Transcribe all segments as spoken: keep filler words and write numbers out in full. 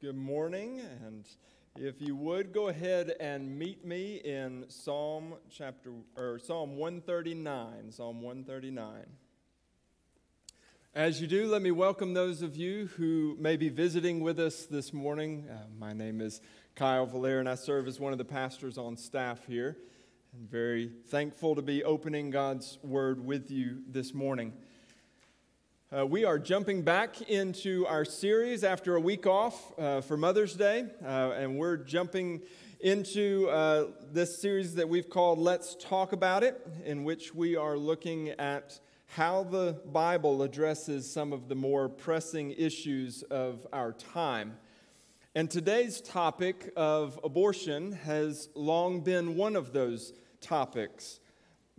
Good morning, and if you would go ahead and meet me in Psalm chapter or Psalm one thirty-nine, Psalm one thirty-nine. As you do, let me welcome those of you who may be visiting with us this morning. Uh, my name is Kyle Valera, and I serve as one of the pastors on staff here. I'm very thankful to be opening God's Word with you this morning. Uh, we are jumping back into our series after a week off uh, for Mother's Day, uh, and we're jumping into uh, this series that we've called Let's Talk About It, in which we are looking at how the Bible addresses some of the more pressing issues of our time. And today's topic of abortion has long been one of those topics.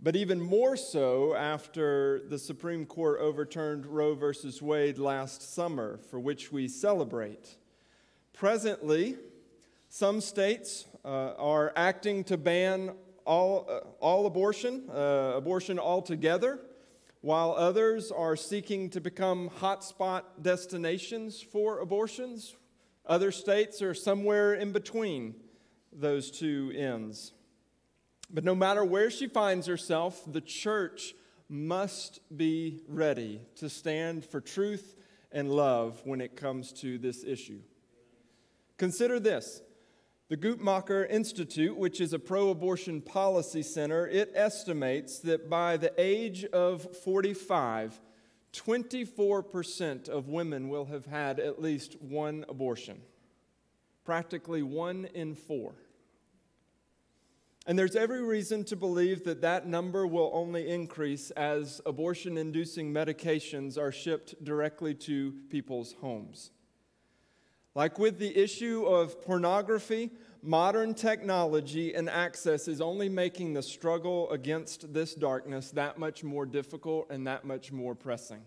But even more so after the Supreme Court overturned Roe v. Wade last summer, for which we celebrate. Presently, some states uh, are acting to ban all, uh, all abortion, uh, abortion altogether, while others are seeking to become hotspot destinations for abortions. Other states are somewhere in between those two ends. But no matter where she finds herself, the church must be ready to stand for truth and love when it comes to this issue. Consider this. The Guttmacher Institute, which is a pro-abortion policy center, it estimates that by the age of forty-five, twenty-four percent of women will have had at least one abortion. Practically one in four. And there's every reason to believe that that number will only increase as abortion-inducing medications are shipped directly to people's homes. Like with the issue of pornography, modern technology and access is only making the struggle against this darkness that much more difficult and that much more pressing.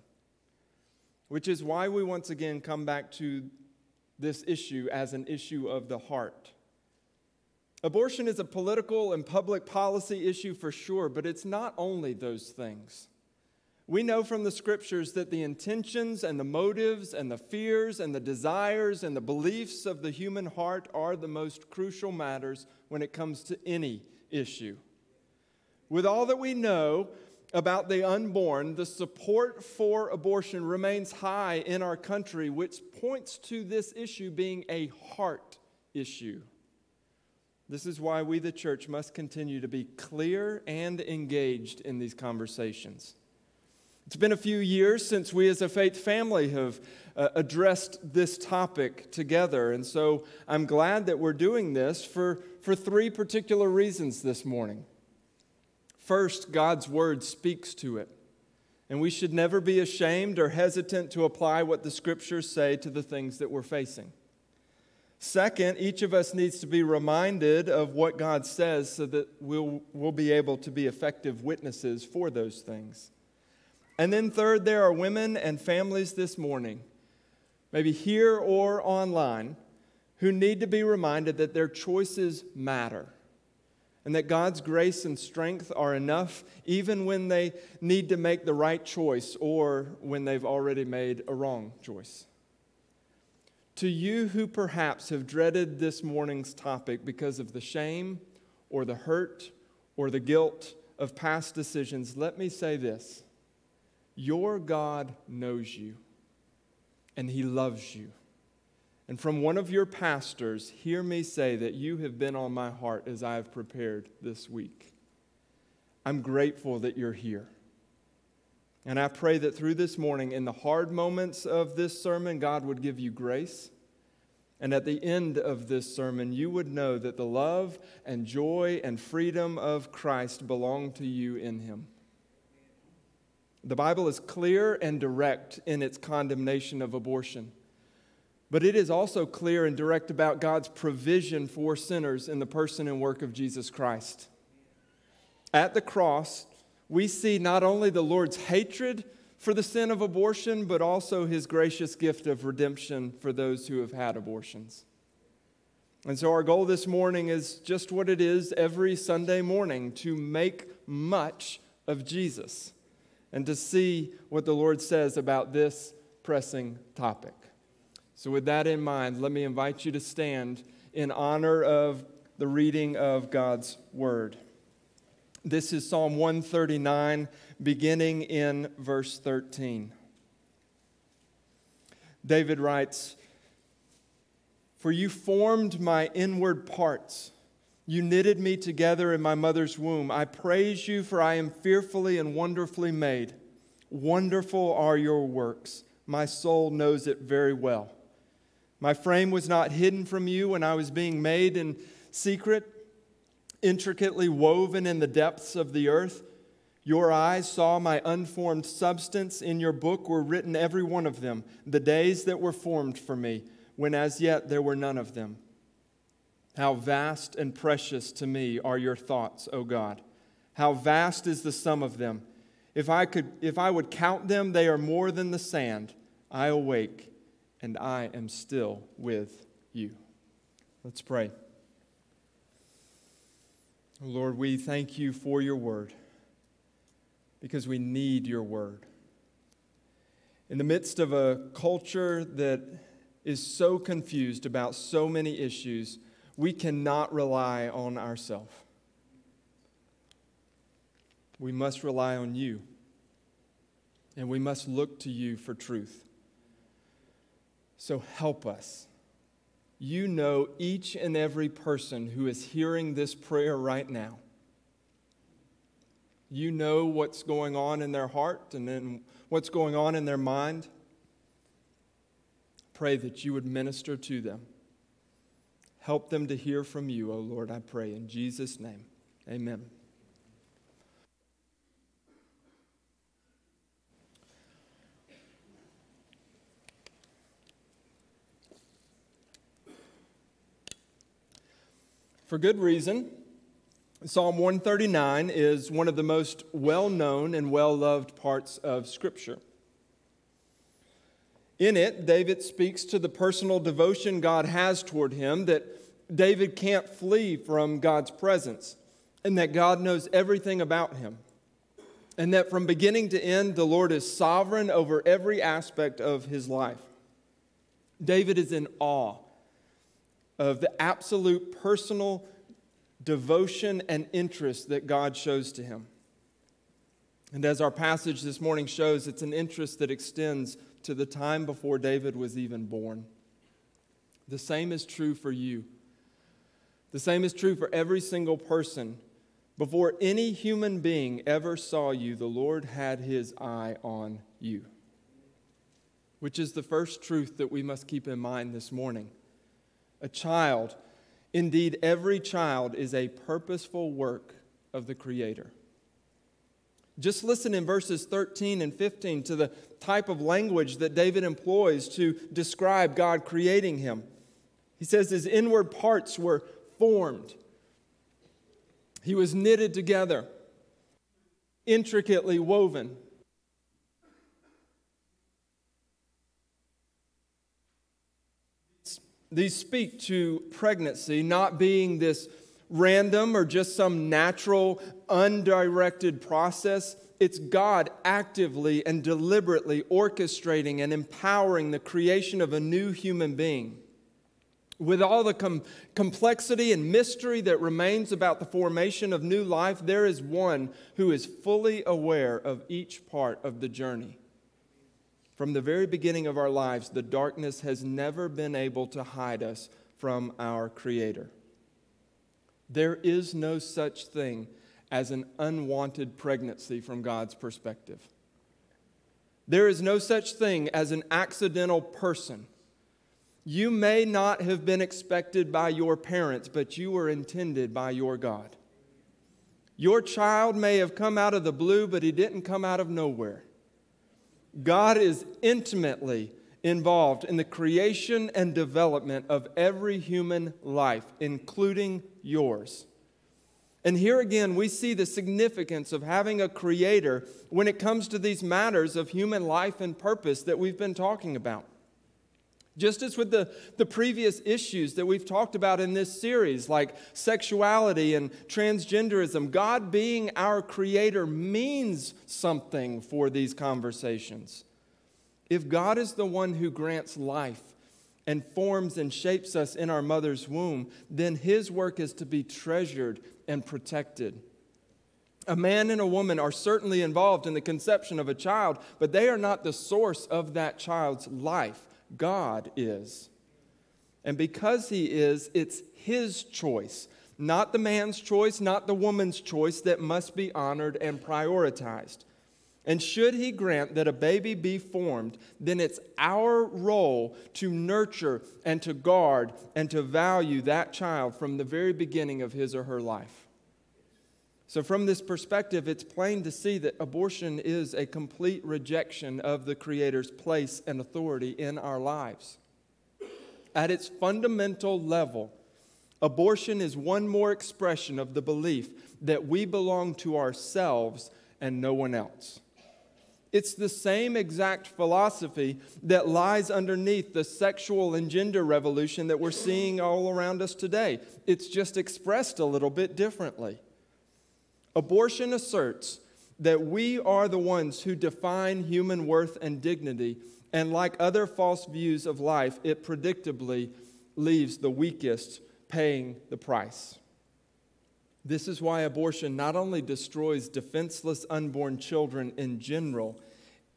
Which is why we once again come back to this issue as an issue of the heart. Abortion is a political and public policy issue for sure, but it's not only those things. We know from the scriptures that the intentions and the motives and the fears and the desires and the beliefs of the human heart are the most crucial matters when it comes to any issue. With all that we know about the unborn, the support for abortion remains high in our country, which points to this issue being a heart issue. This is why we, the church, must continue to be clear and engaged in these conversations. It's been a few years since we as a faith family have uh, addressed this topic together, and so I'm glad that we're doing this for, for three particular reasons this morning. First, God's Word speaks to it, and we should never be ashamed or hesitant to apply what the Scriptures say to the things that we're facing. Second, each of us needs to be reminded of what God says so that we'll, we'll be able to be effective witnesses for those things. And then third, there are women and families this morning, maybe here or online, who need to be reminded that their choices matter and that God's grace and strength are enough even when they need to make the right choice or when they've already made a wrong choice. To you who perhaps have dreaded this morning's topic because of the shame or the hurt or the guilt of past decisions, let me say this. Your God knows you, and He loves you. And from one of your pastors, hear me say that you have been on my heart as I have prepared this week. I'm grateful that you're here. And I pray that through this morning, in the hard moments of this sermon, God would give you grace. And at the end of this sermon, you would know that the love and joy and freedom of Christ belong to you in Him. The Bible is clear and direct in its condemnation of abortion. But it is also clear and direct about God's provision for sinners in the person and work of Jesus Christ. At the cross, we see not only the Lord's hatred for the sin of abortion, but also His gracious gift of redemption for those who have had abortions. And so our goal this morning is just what it is every Sunday morning, to make much of Jesus and to see what the Lord says about this pressing topic. So with that in mind, let me invite you to stand in honor of the reading of God's Word. This is Psalm one thirty-nine, beginning in verse thirteen. David writes, "For you formed my inward parts. You knitted me together in my mother's womb. I praise you, for I am fearfully and wonderfully made. Wonderful are your works. My soul knows it very well. My frame was not hidden from you when I was being made in secret, intricately woven in the depths of the earth. Your eyes saw my unformed substance. In your book were written every one of them, the days that were formed for me, when as yet there were none of them. How vast and precious to me are your thoughts, O God. How vast is the sum of them. If I could, if I would count them, they are more than the sand. I awake, and I am still with you." Let's pray. Lord, we thank you for your word, because we need your word. In the midst of a culture that is so confused about so many issues, we cannot rely on ourselves. We must rely on you, and we must look to you for truth. So help us. You know each and every person who is hearing this prayer right now. You know what's going on in their heart and then what's going on in their mind. Pray that you would minister to them. Help them to hear from you, O Lord, I pray. In Jesus' name, amen. For good reason, Psalm one thirty-nine is one of the most well-known and well-loved parts of Scripture. In it, David speaks to the personal devotion God has toward him, that David can't flee from God's presence, and that God knows everything about him, and that from beginning to end, the Lord is sovereign over every aspect of his life. David is in awe of the absolute personal devotion and interest that God shows to him. And as our passage this morning shows, it's an interest that extends to the time before David was even born. The same is true for you. The same is true for every single person. Before any human being ever saw you, the Lord had his eye on you, which is the first truth that we must keep in mind this morning. A child, indeed every child, is a purposeful work of the Creator. Just listen in verses thirteen and fifteen to the type of language that David employs to describe God creating him. He says his inward parts were formed. He was knitted together, intricately woven. These speak to pregnancy not being this random or just some natural, undirected process. It's God actively and deliberately orchestrating and empowering the creation of a new human being. With all the com- complexity and mystery that remains about the formation of new life, there is one who is fully aware of each part of the journey. From the very beginning of our lives, the darkness has never been able to hide us from our Creator. There is no such thing as an unwanted pregnancy from God's perspective. There is no such thing as an accidental person. You may not have been expected by your parents, but you were intended by your God. Your child may have come out of the blue, but he didn't come out of nowhere. God is intimately involved in the creation and development of every human life, including yours. And here again, we see the significance of having a Creator when it comes to these matters of human life and purpose that we've been talking about. Just as with the, the previous issues that we've talked about in this series, like sexuality and transgenderism, God being our Creator means something for these conversations. If God is the one who grants life and forms and shapes us in our mother's womb, then his work is to be treasured and protected. A man and a woman are certainly involved in the conception of a child, but they are not the source of that child's life. God is. And because he is, it's his choice, not the man's choice, not the woman's choice, that must be honored and prioritized. And should he grant that a baby be formed, then it's our role to nurture and to guard and to value that child from the very beginning of his or her life. So from this perspective, it's plain to see that abortion is a complete rejection of the Creator's place and authority in our lives. At its fundamental level, abortion is one more expression of the belief that we belong to ourselves and no one else. It's the same exact philosophy that lies underneath the sexual and gender revolution that we're seeing all around us today. It's just expressed a little bit differently. Abortion asserts that we are the ones who define human worth and dignity, and like other false views of life, it predictably leaves the weakest paying the price. This is why abortion not only destroys defenseless unborn children in general,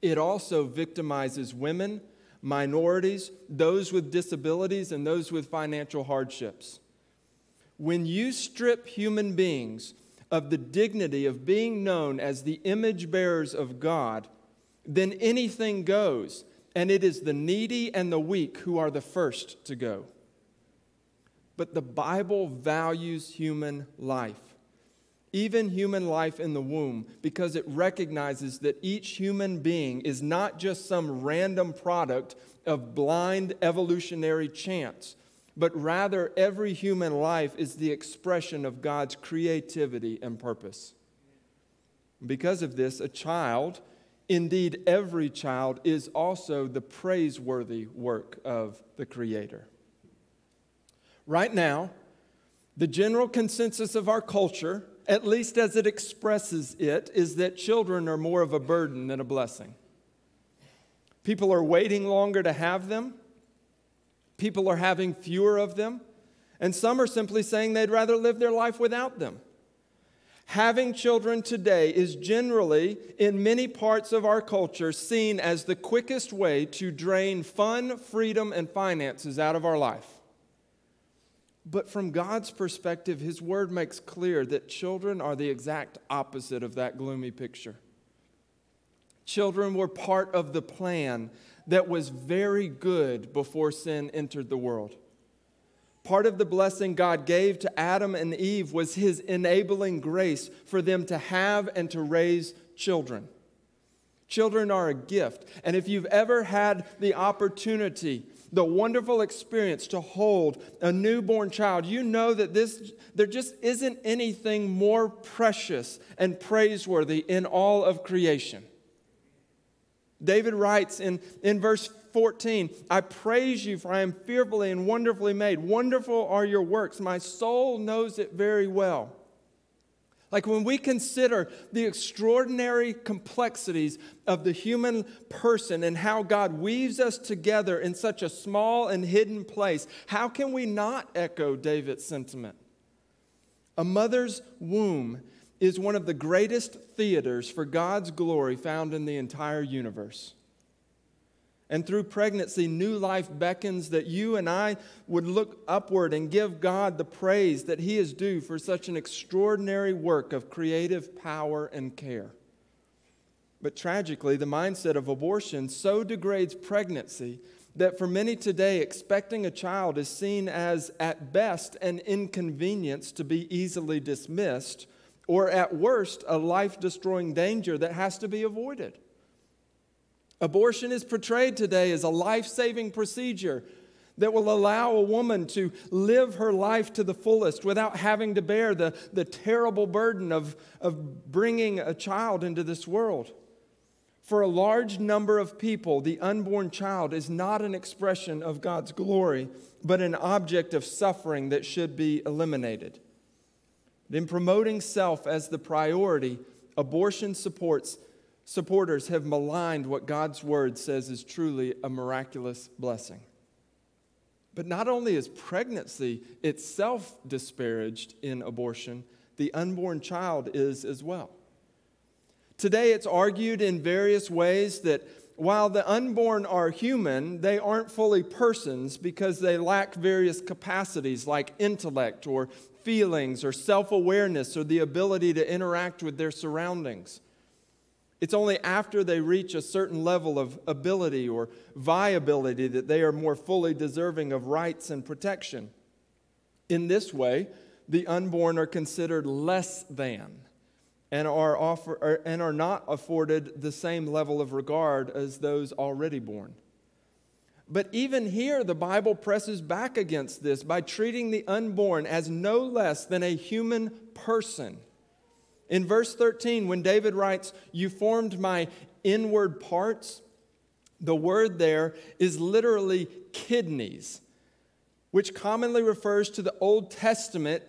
it also victimizes women, minorities, those with disabilities, and those with financial hardships. When you strip human beings of the dignity of being known as the image bearers of God, then anything goes, and it is the needy and the weak who are the first to go. But the Bible values human life, even human life in the womb, because it recognizes that each human being is not just some random product of blind evolutionary chance, but rather every human life is the expression of God's creativity and purpose. Because of this, a child, indeed every child, is also the praiseworthy work of the Creator. Right now, the general consensus of our culture, at least as it expresses it, is that children are more of a burden than a blessing. People are waiting longer to have them. People are having fewer of them. And some are simply saying they'd rather live their life without them. Having children today is generally, in many parts of our culture, seen as the quickest way to drain fun, freedom, and finances out of our life. But from God's perspective, His Word makes clear that children are the exact opposite of that gloomy picture. Children were part of the plan that was very good before sin entered the world. Part of the blessing God gave to Adam and Eve was His enabling grace for them to have and to raise children. Children are a gift, and if you've ever had the opportunity, the wonderful experience to hold a newborn child, you know that this there just isn't anything more precious and praiseworthy in all of creation. David writes in, in verse fourteen, "I praise you, for I am fearfully and wonderfully made. Wonderful are your works. My soul knows it very well." Like when we consider the extraordinary complexities of the human person and how God weaves us together in such a small and hidden place, how can we not echo David's sentiment? A mother's womb is one of the greatest theaters for God's glory found in the entire universe. And through pregnancy, new life beckons that you and I would look upward and give God the praise that He is due for such an extraordinary work of creative power and care. But tragically, the mindset of abortion so degrades pregnancy that for many today, expecting a child is seen as, at best, an inconvenience to be easily dismissed, or at worst, a life-destroying danger that has to be avoided. Abortion is portrayed today as a life-saving procedure that will allow a woman to live her life to the fullest without having to bear the, the terrible burden of, of bringing a child into this world. For a large number of people, the unborn child is not an expression of God's glory, but an object of suffering that should be eliminated. In promoting self as the priority, abortion supports Supporters have maligned what God's Word says is truly a miraculous blessing. But not only is pregnancy itself disparaged in abortion, the unborn child is as well. Today it's argued in various ways that while the unborn are human, they aren't fully persons because they lack various capacities like intellect or feelings or self-awareness or the ability to interact with their surroundings. It's only after they reach a certain level of ability or viability that they are more fully deserving of rights and protection. In this way, the unborn are considered less than and are offer, or, and are not afforded the same level of regard as those already born. But even here, the Bible presses back against this by treating the unborn as no less than a human person. In verse thirteen, when David writes, "You formed my inward parts," the word there is literally kidneys, which commonly refers to the Old Testament,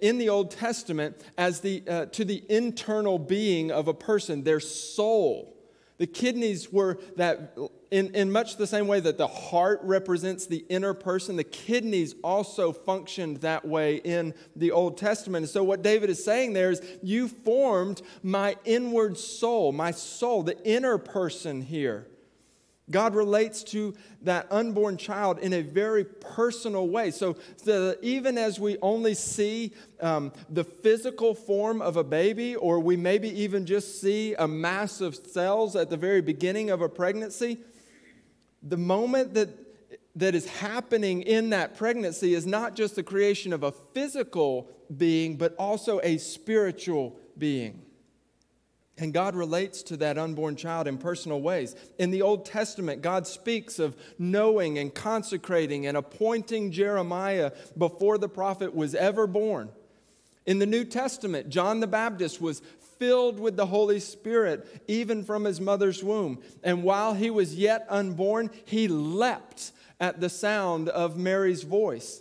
in the Old Testament, as the uh, to the internal being of a person, their soul. The kidneys were that, in, in much the same way that the heart represents the inner person, the kidneys also functioned that way in the Old Testament. And so what David is saying there is, you formed my inward soul, my soul, the inner person here. God relates to that unborn child in a very personal way. So, so even as we only see um, the physical form of a baby, or we maybe even just see a mass of cells at the very beginning of a pregnancy, the moment that that is happening in that pregnancy is not just the creation of a physical being, but also a spiritual being. And God relates to that unborn child in personal ways. In the Old Testament, God speaks of knowing and consecrating and appointing Jeremiah before the prophet was ever born. In the New Testament, John the Baptist was filled with the Holy Spirit even from his mother's womb. And while he was yet unborn, he leapt at the sound of Mary's voice.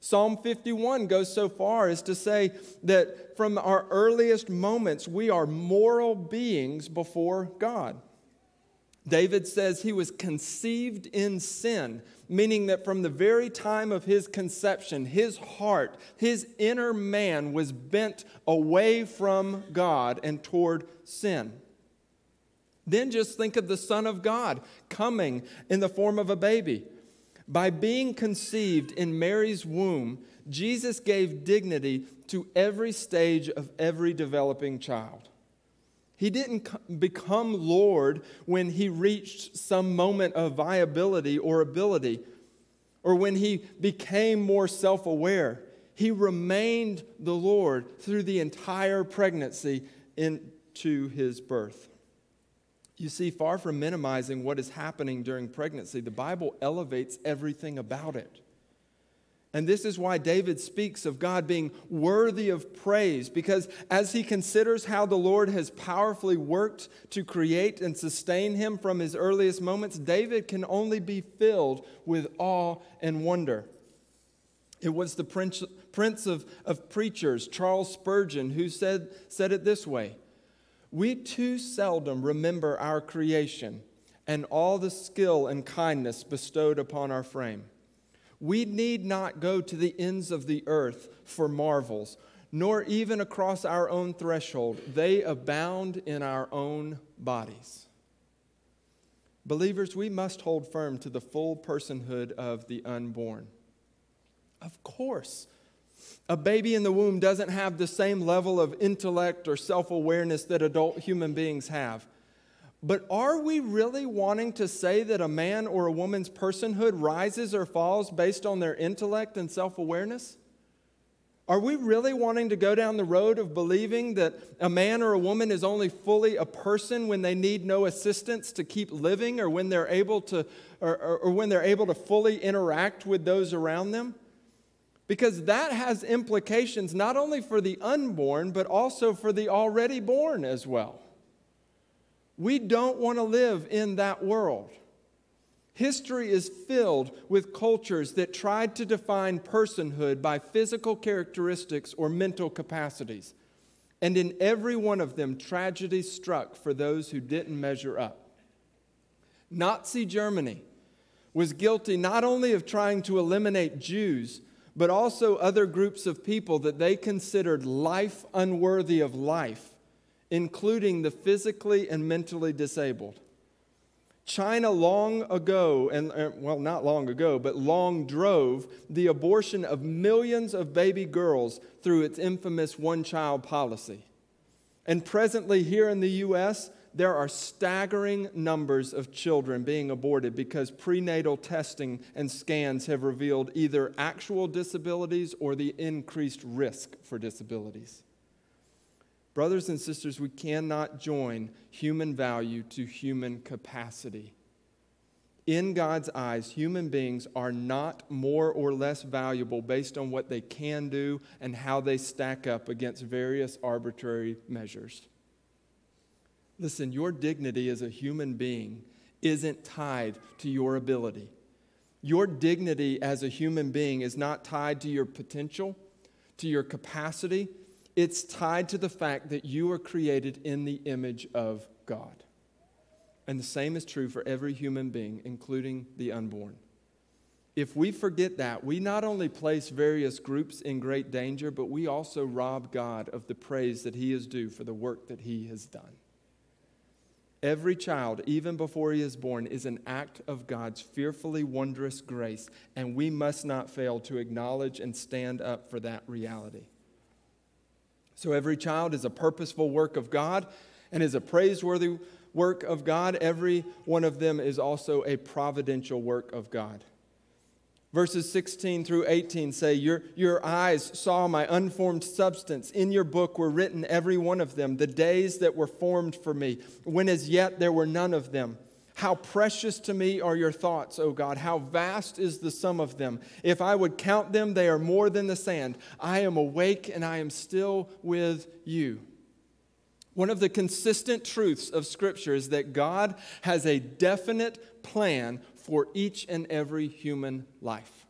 Psalm fifty-one goes so far as to say that from our earliest moments, we are moral beings before God. David says he was conceived in sin, meaning that from the very time of his conception, his heart, his inner man was bent away from God and toward sin. Then just think of the Son of God coming in the form of a baby. By being conceived in Mary's womb, Jesus gave dignity to every stage of every developing child. He didn't become Lord when he reached some moment of viability or ability, or when he became more self-aware. He remained the Lord through the entire pregnancy into his birth. You see, far from minimizing what is happening during pregnancy, the Bible elevates everything about it. And this is why David speaks of God being worthy of praise, because as he considers how the Lord has powerfully worked to create and sustain him from his earliest moments, David can only be filled with awe and wonder. It was the prince, prince of, of preachers, Charles Spurgeon, who said, said it this way: "We too seldom remember our creation and all the skill and kindness bestowed upon our frame. We need not go to the ends of the earth for marvels, nor even across our own threshold. They abound in our own bodies." Believers, we must hold firm to the full personhood of the unborn. Of course, a baby in the womb doesn't have the same level of intellect or self-awareness that adult human beings have. But are we really wanting to say that a man or a woman's personhood rises or falls based on their intellect and self-awareness? Are we really wanting to go down the road of believing that a man or a woman is only fully a person when they need no assistance to keep living, or when they're able to, or, or, or when they're able to fully interact with those around them? Because that has implications not only for the unborn, but also for the already born as well. We don't want to live in that world. History is filled with cultures that tried to define personhood by physical characteristics or mental capacities. And in every one of them, tragedy struck for those who didn't measure up. Nazi Germany was guilty not only of trying to eliminate Jews, but also other groups of people that they considered life unworthy of life, including the physically and mentally disabled. China long ago, and well, not long ago, but long drove the abortion of millions of baby girls through its infamous one-child policy. And presently here in the U S, there are staggering numbers of children being aborted because prenatal testing and scans have revealed either actual disabilities or the increased risk for disabilities. Brothers and sisters, we cannot join human value to human capacity. In God's eyes, human beings are not more or less valuable based on what they can do and how they stack up against various arbitrary measures. Listen, your dignity as a human being isn't tied to your ability. Your dignity as a human being is not tied to your potential, to your capacity. It's tied to the fact that you are created in the image of God. And the same is true for every human being, including the unborn. If we forget that, we not only place various groups in great danger, but we also rob God of the praise that He is due for the work that He has done. Every child, even before he is born, is an act of God's fearfully wondrous grace, and we must not fail to acknowledge and stand up for that reality. So every child is a purposeful work of God and is a praiseworthy work of God. Every one of them is also a providential work of God. Verses sixteen through eighteen say, Your, your eyes saw my unformed substance. In your book were written every one of them, the days that were formed for me, when as yet there were none of them. How precious to me are your thoughts, O God. How vast is the sum of them. If I would count them, they are more than the sand. I am awake and I am still with you. One of the consistent truths of Scripture is that God has a definite plan for each and every human life.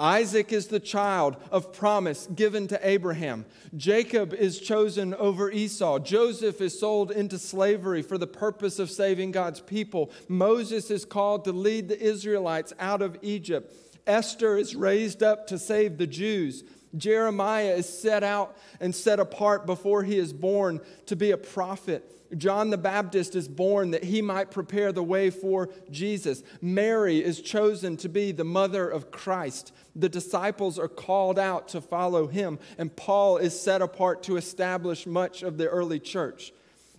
Isaac is the child of promise given to Abraham. Jacob is chosen over Esau. Joseph is sold into slavery for the purpose of saving God's people. Moses is called to lead the Israelites out of Egypt. Esther is raised up to save the Jews. Jeremiah is set out and set apart before he is born to be a prophet. John the Baptist is born that he might prepare the way for Jesus. Mary is chosen to be the mother of Christ. The disciples are called out to follow him, and Paul is set apart to establish much of the early church.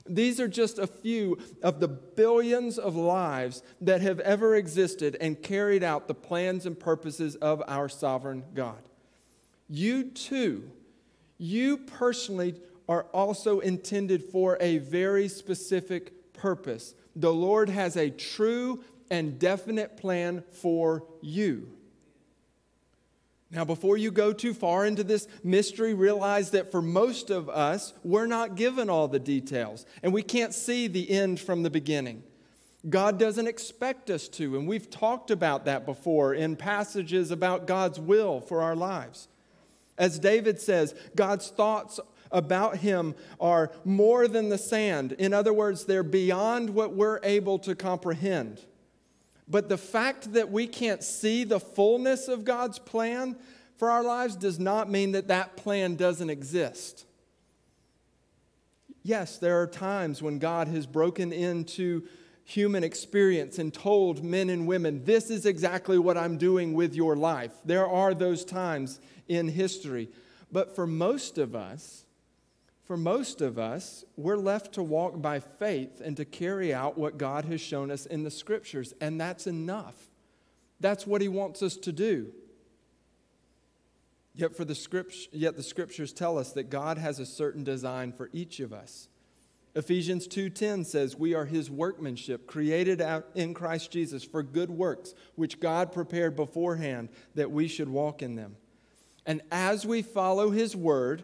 These are just a few of the billions of lives that have ever existed and carried out the plans and purposes of our sovereign God. You too, you personally are also intended for a very specific purpose. The Lord has a true and definite plan for you. Now, before you go too far into this mystery, realize that for most of us, we're not given all the details, and we can't see the end from the beginning. God doesn't expect us to, and we've talked about that before in passages about God's will for our lives. As David says, God's thoughts about him are more than the sand. In other words, they're beyond what we're able to comprehend. But the fact that we can't see the fullness of God's plan for our lives does not mean that that plan doesn't exist. Yes, there are times when God has broken into human experience and told men and women, this is exactly what I'm doing with your life. There are those times in history. But for most of us, for most of us, we're left to walk by faith and to carry out what God has shown us in the Scriptures, and that's enough. That's what He wants us to do. Yet, for the script, yet the Scriptures tell us that God has a certain design for each of us. Ephesians two ten says, we are His workmanship, created out in Christ Jesus for good works, which God prepared beforehand that we should walk in them. And as we follow His word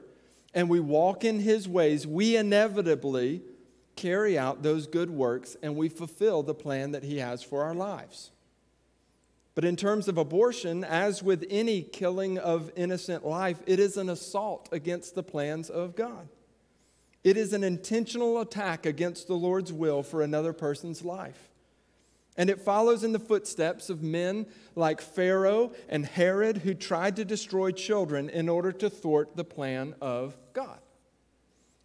and we walk in His ways, we inevitably carry out those good works and we fulfill the plan that He has for our lives. But in terms of abortion, as with any killing of innocent life, it is an assault against the plans of God. It is an intentional attack against the Lord's will for another person's life. And it follows in the footsteps of men like Pharaoh and Herod, who tried to destroy children in order to thwart the plan of God.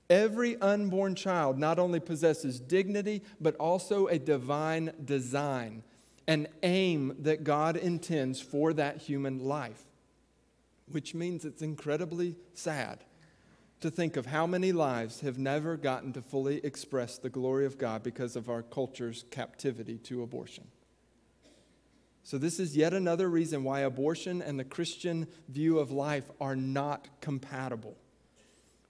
Every unborn child not only possesses dignity, but also a divine design, an aim that God intends for that human life. Which means it's incredibly sad to think of how many lives have never gotten to fully express the glory of God because of our culture's captivity to abortion. So this is yet another reason why abortion and the Christian view of life are not compatible.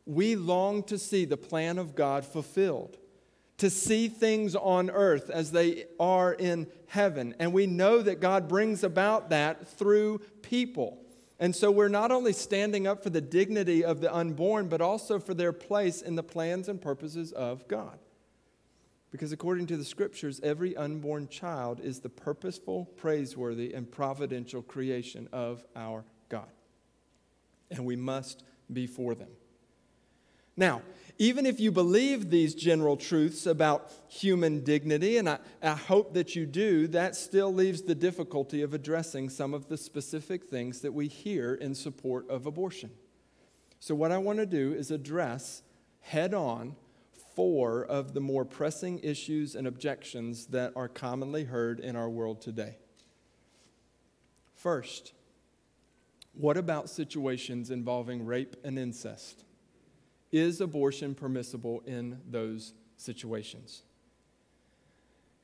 We long to see the plan of God fulfilled, to see things on earth as they are in heaven. And we know that God brings about that through people. And so we're not only standing up for the dignity of the unborn, but also for their place in the plans and purposes of God. Because according to the Scriptures, every unborn child is the purposeful, praiseworthy, and providential creation of our God. And we must be for them. Now, even if you believe these general truths about human dignity, and I, I hope that you do, that still leaves the difficulty of addressing some of the specific things that we hear in support of abortion. So what I want to do is address head-on four of the more pressing issues and objections that are commonly heard in our world today. First, what about situations involving rape and incest? Is abortion permissible in those situations?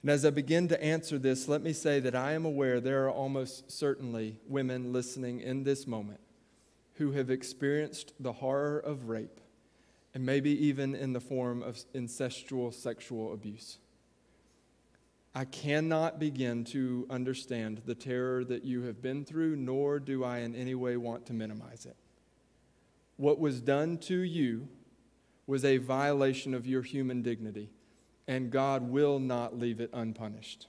And as I begin to answer this, let me say that I am aware there are almost certainly women listening in this moment who have experienced the horror of rape, and maybe even in the form of incestual sexual abuse. I cannot begin to understand the terror that you have been through, nor do I in any way want to minimize it. What was done to you was a violation of your human dignity, and God will not leave it unpunished.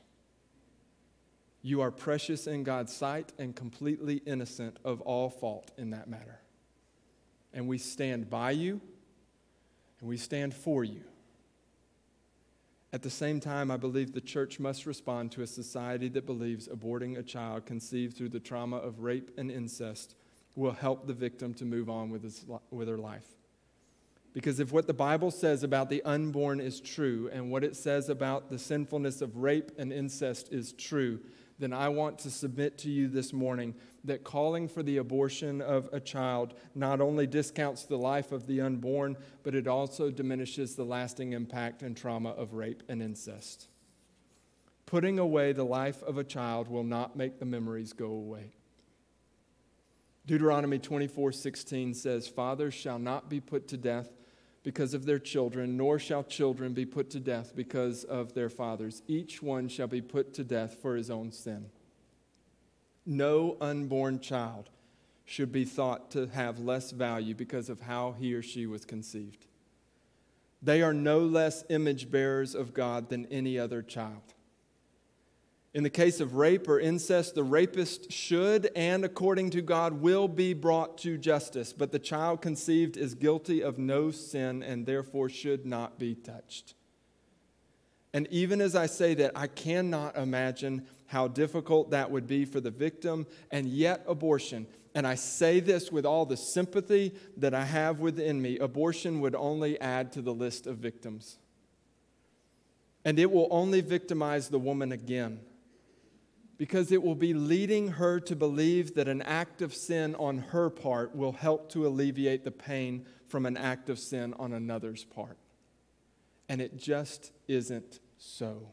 You are precious in God's sight and completely innocent of all fault in that matter. And we stand by you, and we stand for you. At the same time, I believe the church must respond to a society that believes aborting a child conceived through the trauma of rape and incest will help the victim to move on with his, with her life. Because if what the Bible says about the unborn is true, and what it says about the sinfulness of rape and incest is true, then I want to submit to you this morning that calling for the abortion of a child not only discounts the life of the unborn, but it also diminishes the lasting impact and trauma of rape and incest. Putting away the life of a child will not make the memories go away. Deuteronomy twenty-four sixteen says, "Fathers shall not be put to death because of their children, nor shall children be put to death because of their fathers. Each one shall be put to death for his own sin." No unborn child should be thought to have less value because of how he or she was conceived. They are no less image bearers of God than any other child. In the case of rape or incest, the rapist should and, according to God, will be brought to justice. But the child conceived is guilty of no sin and therefore should not be touched. And even as I say that, I cannot imagine how difficult that would be for the victim, and yet abortion, and I say this with all the sympathy that I have within me, abortion would only add to the list of victims. And it will only victimize the woman again. Because it will be leading her to believe that an act of sin on her part will help to alleviate the pain from an act of sin on another's part. And it just isn't so.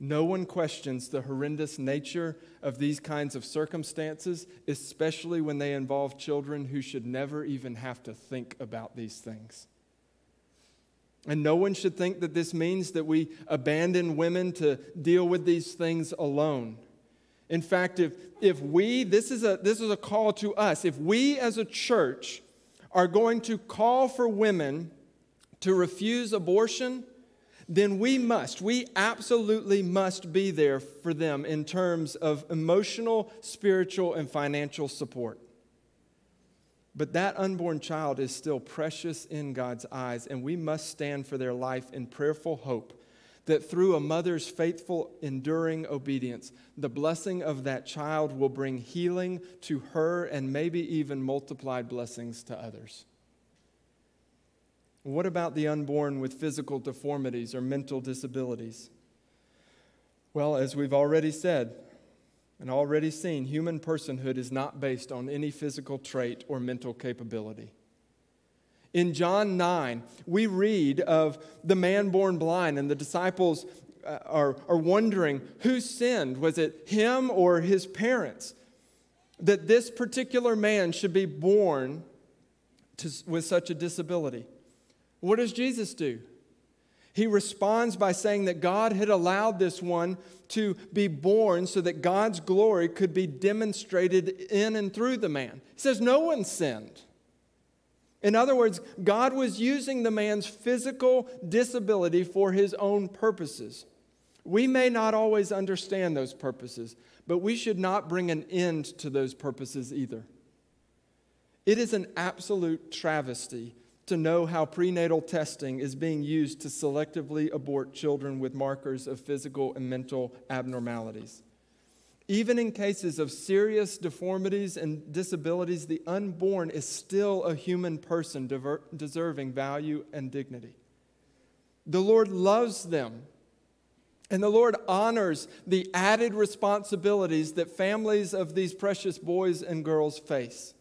No one questions the horrendous nature of these kinds of circumstances, especially when they involve children who should never even have to think about these things. And no one should think that this means that we abandon women to deal with these things alone. In fact, if, if we, this is a, this is a call to us, if we as a church are going to call for women to refuse abortion, then we must, we absolutely must be there for them in terms of emotional, spiritual, and financial support. But that unborn child is still precious in God's eyes, and we must stand for their life in prayerful hope that through a mother's faithful, enduring obedience, the blessing of that child will bring healing to her and maybe even multiplied blessings to others. What about the unborn with physical deformities or mental disabilities? Well, as we've already said and already seen, human personhood is not based on any physical trait or mental capability. In John nine, we read of the man born blind, and the disciples are, are wondering who sinned. Was it him or his parents? That this particular man should be born to, with such a disability. What does Jesus do? He responds by saying that God had allowed this one to be born so that God's glory could be demonstrated in and through the man. He says no one sinned. In other words, God was using the man's physical disability for his own purposes. We may not always understand those purposes, but we should not bring an end to those purposes either. It is an absolute travesty to know how prenatal testing is being used to selectively abort children with markers of physical and mental abnormalities. Even in cases of serious deformities and disabilities, the unborn is still a human person diver- deserving value and dignity. The Lord loves them, and the Lord honors the added responsibilities that families of these precious boys and girls face.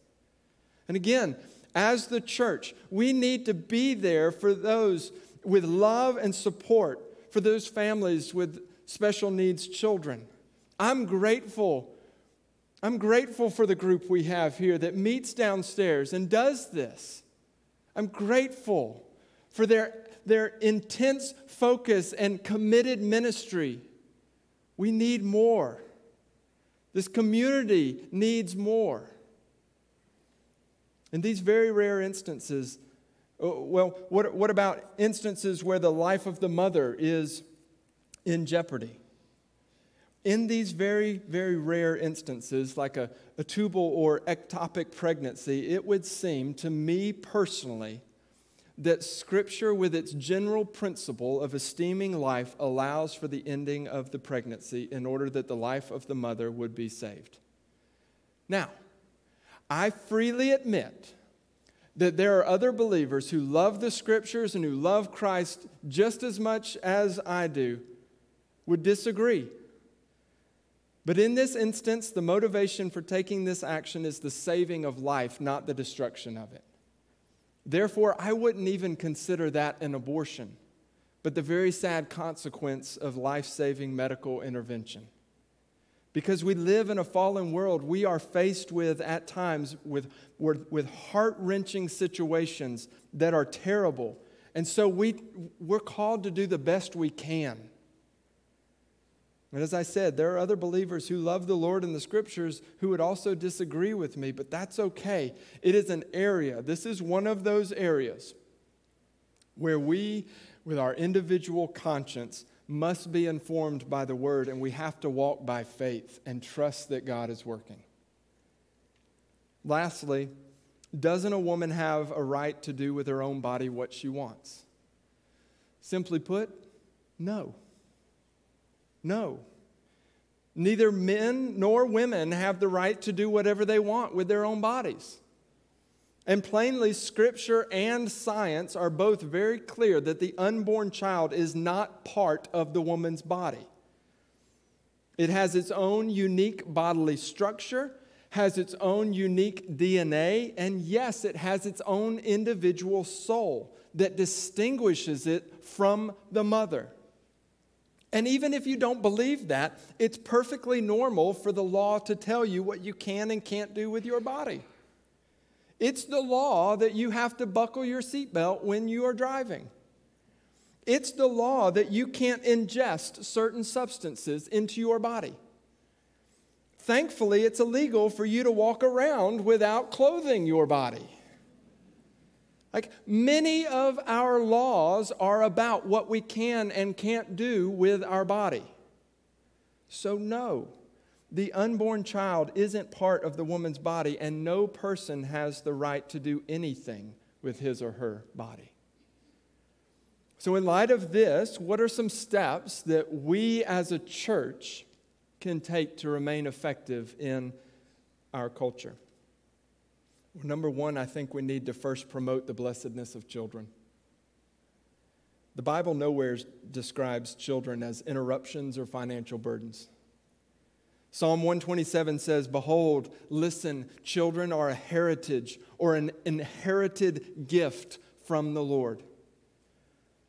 And again, as the church, we need to be there for those with love and support, for those families with special needs children. I'm grateful. I'm grateful for the group we have here that meets downstairs and does this. I'm grateful for their, their intense focus and committed ministry. We need more. This community needs more. In these very rare instances, well, what, what about instances where the life of the mother is in jeopardy? In these very, very rare instances, like a, a tubal or ectopic pregnancy, it would seem to me personally that Scripture, with its general principle of esteeming life, allows for the ending of the pregnancy in order that the life of the mother would be saved. Now, I freely admit that there are other believers who love the Scriptures and who love Christ just as much as I do would disagree. But in this instance, the motivation for taking this action is the saving of life, not the destruction of it. Therefore, I wouldn't even consider that an abortion, but the very sad consequence of life-saving medical intervention. Because we live in a fallen world, we are faced with, at times, with, with heart-wrenching situations that are terrible. And so we, we're called to do the best we can. And as I said, there are other believers who love the Lord and the Scriptures who would also disagree with me, but that's okay. It is an area. This is one of those areas where we, with our individual conscience, must be informed by the Word, and we have to walk by faith and trust that God is working. Lastly, doesn't a woman have a right to do with her own body what she wants? Simply put, no. No. Neither men nor women have the right to do whatever they want with their own bodies. And plainly, Scripture and science are both very clear that the unborn child is not part of the woman's body. It has its own unique bodily structure, has its own unique D N A, and yes, it has its own individual soul that distinguishes it from the mother. And even if you don't believe that, it's perfectly normal for the law to tell you what you can and can't do with your body. It's the law that you have to buckle your seatbelt when you are driving. It's the law that you can't ingest certain substances into your body. Thankfully, it's illegal for you to walk around without clothing your body. Like, many of our laws are about what we can and can't do with our body. So no. The unborn child isn't part of the woman's body, and no person has the right to do anything with his or her body. So in light of this, what are some steps that we as a church can take to remain effective in our culture? Well, number one, I think we need to first promote the blessedness of children. The Bible nowhere describes children as interruptions or financial burdens. Psalm one twenty-seven says, "Behold, listen, children are a heritage or an inherited gift from the Lord."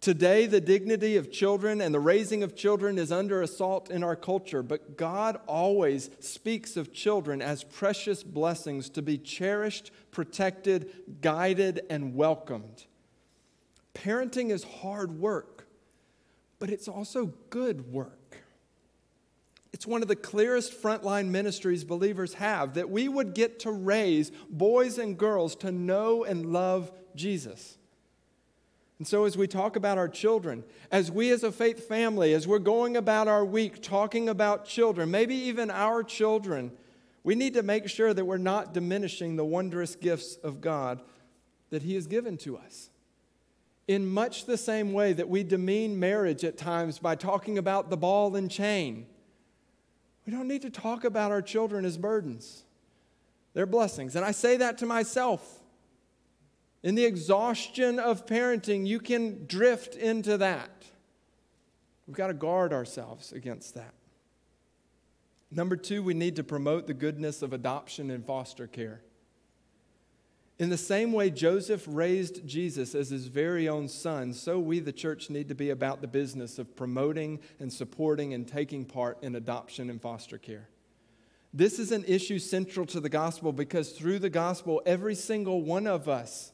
Today, the dignity of children and the raising of children is under assault in our culture, but God always speaks of children as precious blessings to be cherished, protected, guided, and welcomed. Parenting is hard work, but it's also good work. It's one of the clearest frontline ministries believers have, that we would get to raise boys and girls to know and love Jesus. And so as we talk about our children, as we as a faith family, as we're going about our week talking about children, maybe even our children, we need to make sure that we're not diminishing the wondrous gifts of God that He has given to us. In much the same way that we demean marriage at times by talking about the ball and chain, we don't need to talk about our children as burdens. They're blessings. And I say that to myself. In the exhaustion of parenting, you can drift into that. We've got to guard ourselves against that. Number two, we need to promote the goodness of adoption and foster care. In the same way Joseph raised Jesus as his very own son, so we, the church, need to be about the business of promoting and supporting and taking part in adoption and foster care. This is an issue central to the gospel, because through the gospel, every single one of us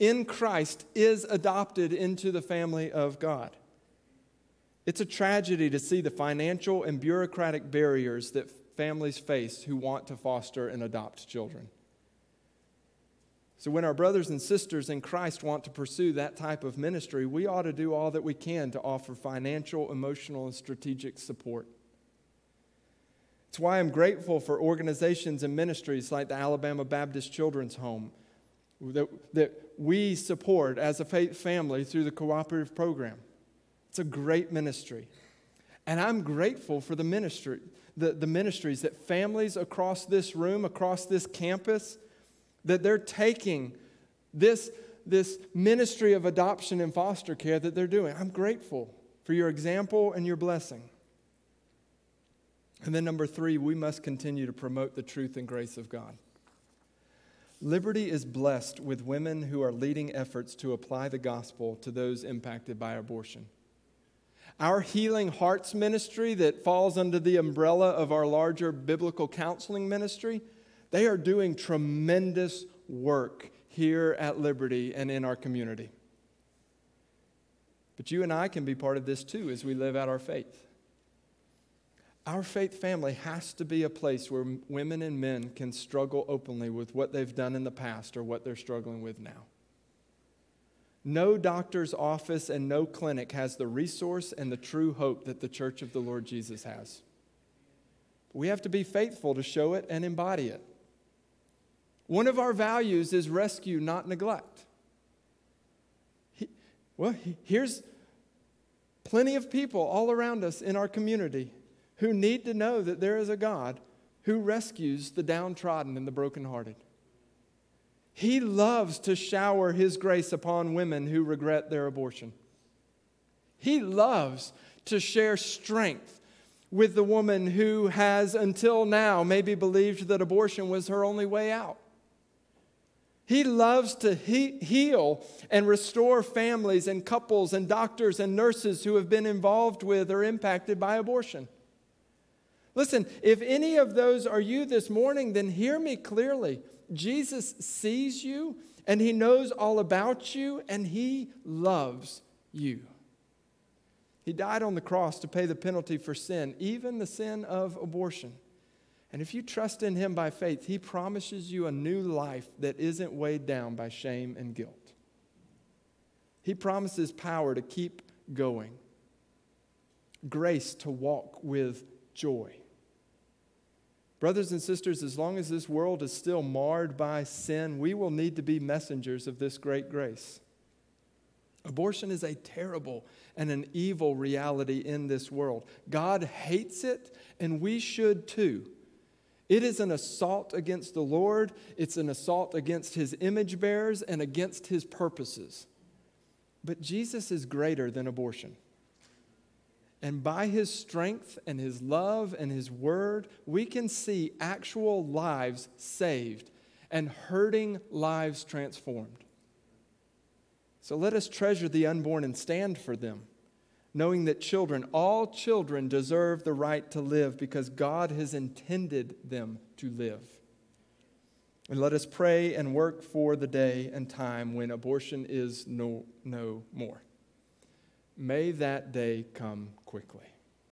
in Christ is adopted into the family of God. It's a tragedy to see the financial and bureaucratic barriers that families face who want to foster and adopt children. So when our brothers and sisters in Christ want to pursue that type of ministry, we ought to do all that we can to offer financial, emotional, and strategic support. It's why I'm grateful for organizations and ministries like the Alabama Baptist Children's Home that, that we support as a faith family through the Cooperative Program. It's a great ministry. And I'm grateful for the ministry, the, the ministries that families across this room, across this campus, that they're taking this, this ministry of adoption and foster care that they're doing. I'm grateful for your example and your blessing. And then number three, we must continue to promote the truth and grace of God. Liberty is blessed with women who are leading efforts to apply the gospel to those impacted by abortion. Our Healing Hearts ministry that falls under the umbrella of our larger biblical counseling ministry, they are doing tremendous work here at Liberty and in our community. But you and I can be part of this too as we live out our faith. Our faith family has to be a place where women and men can struggle openly with what they've done in the past or what they're struggling with now. No doctor's office and no clinic has the resource and the true hope that the Church of the Lord Jesus has. We have to be faithful to show it and embody it. One of our values is rescue, not neglect. He, well, he, here's plenty of people all around us in our community who need to know that there is a God who rescues the downtrodden and the brokenhearted. He loves to shower His grace upon women who regret their abortion. He loves to share strength with the woman who has, until now, maybe believed that abortion was her only way out. He loves to he- heal and restore families and couples and doctors and nurses who have been involved with or impacted by abortion. Listen, if any of those are you this morning, then hear me clearly. Jesus sees you, and He knows all about you, and He loves you. He died on the cross to pay the penalty for sin, even the sin of abortion. And if you trust in Him by faith, He promises you a new life that isn't weighed down by shame and guilt. He promises power to keep going, grace to walk with joy. Brothers and sisters, as long as this world is still marred by sin, we will need to be messengers of this great grace. Abortion is a terrible and an evil reality in this world. God hates it, and we should too. It is an assault against the Lord. It's an assault against His image bearers and against His purposes. But Jesus is greater than abortion. And by His strength and His love and His word, we can see actual lives saved and hurting lives transformed. So let us treasure the unborn and stand for them, knowing that children, all children, deserve the right to live because God has intended them to live. And let us pray and work for the day and time when abortion is no, no more. May that day come quickly.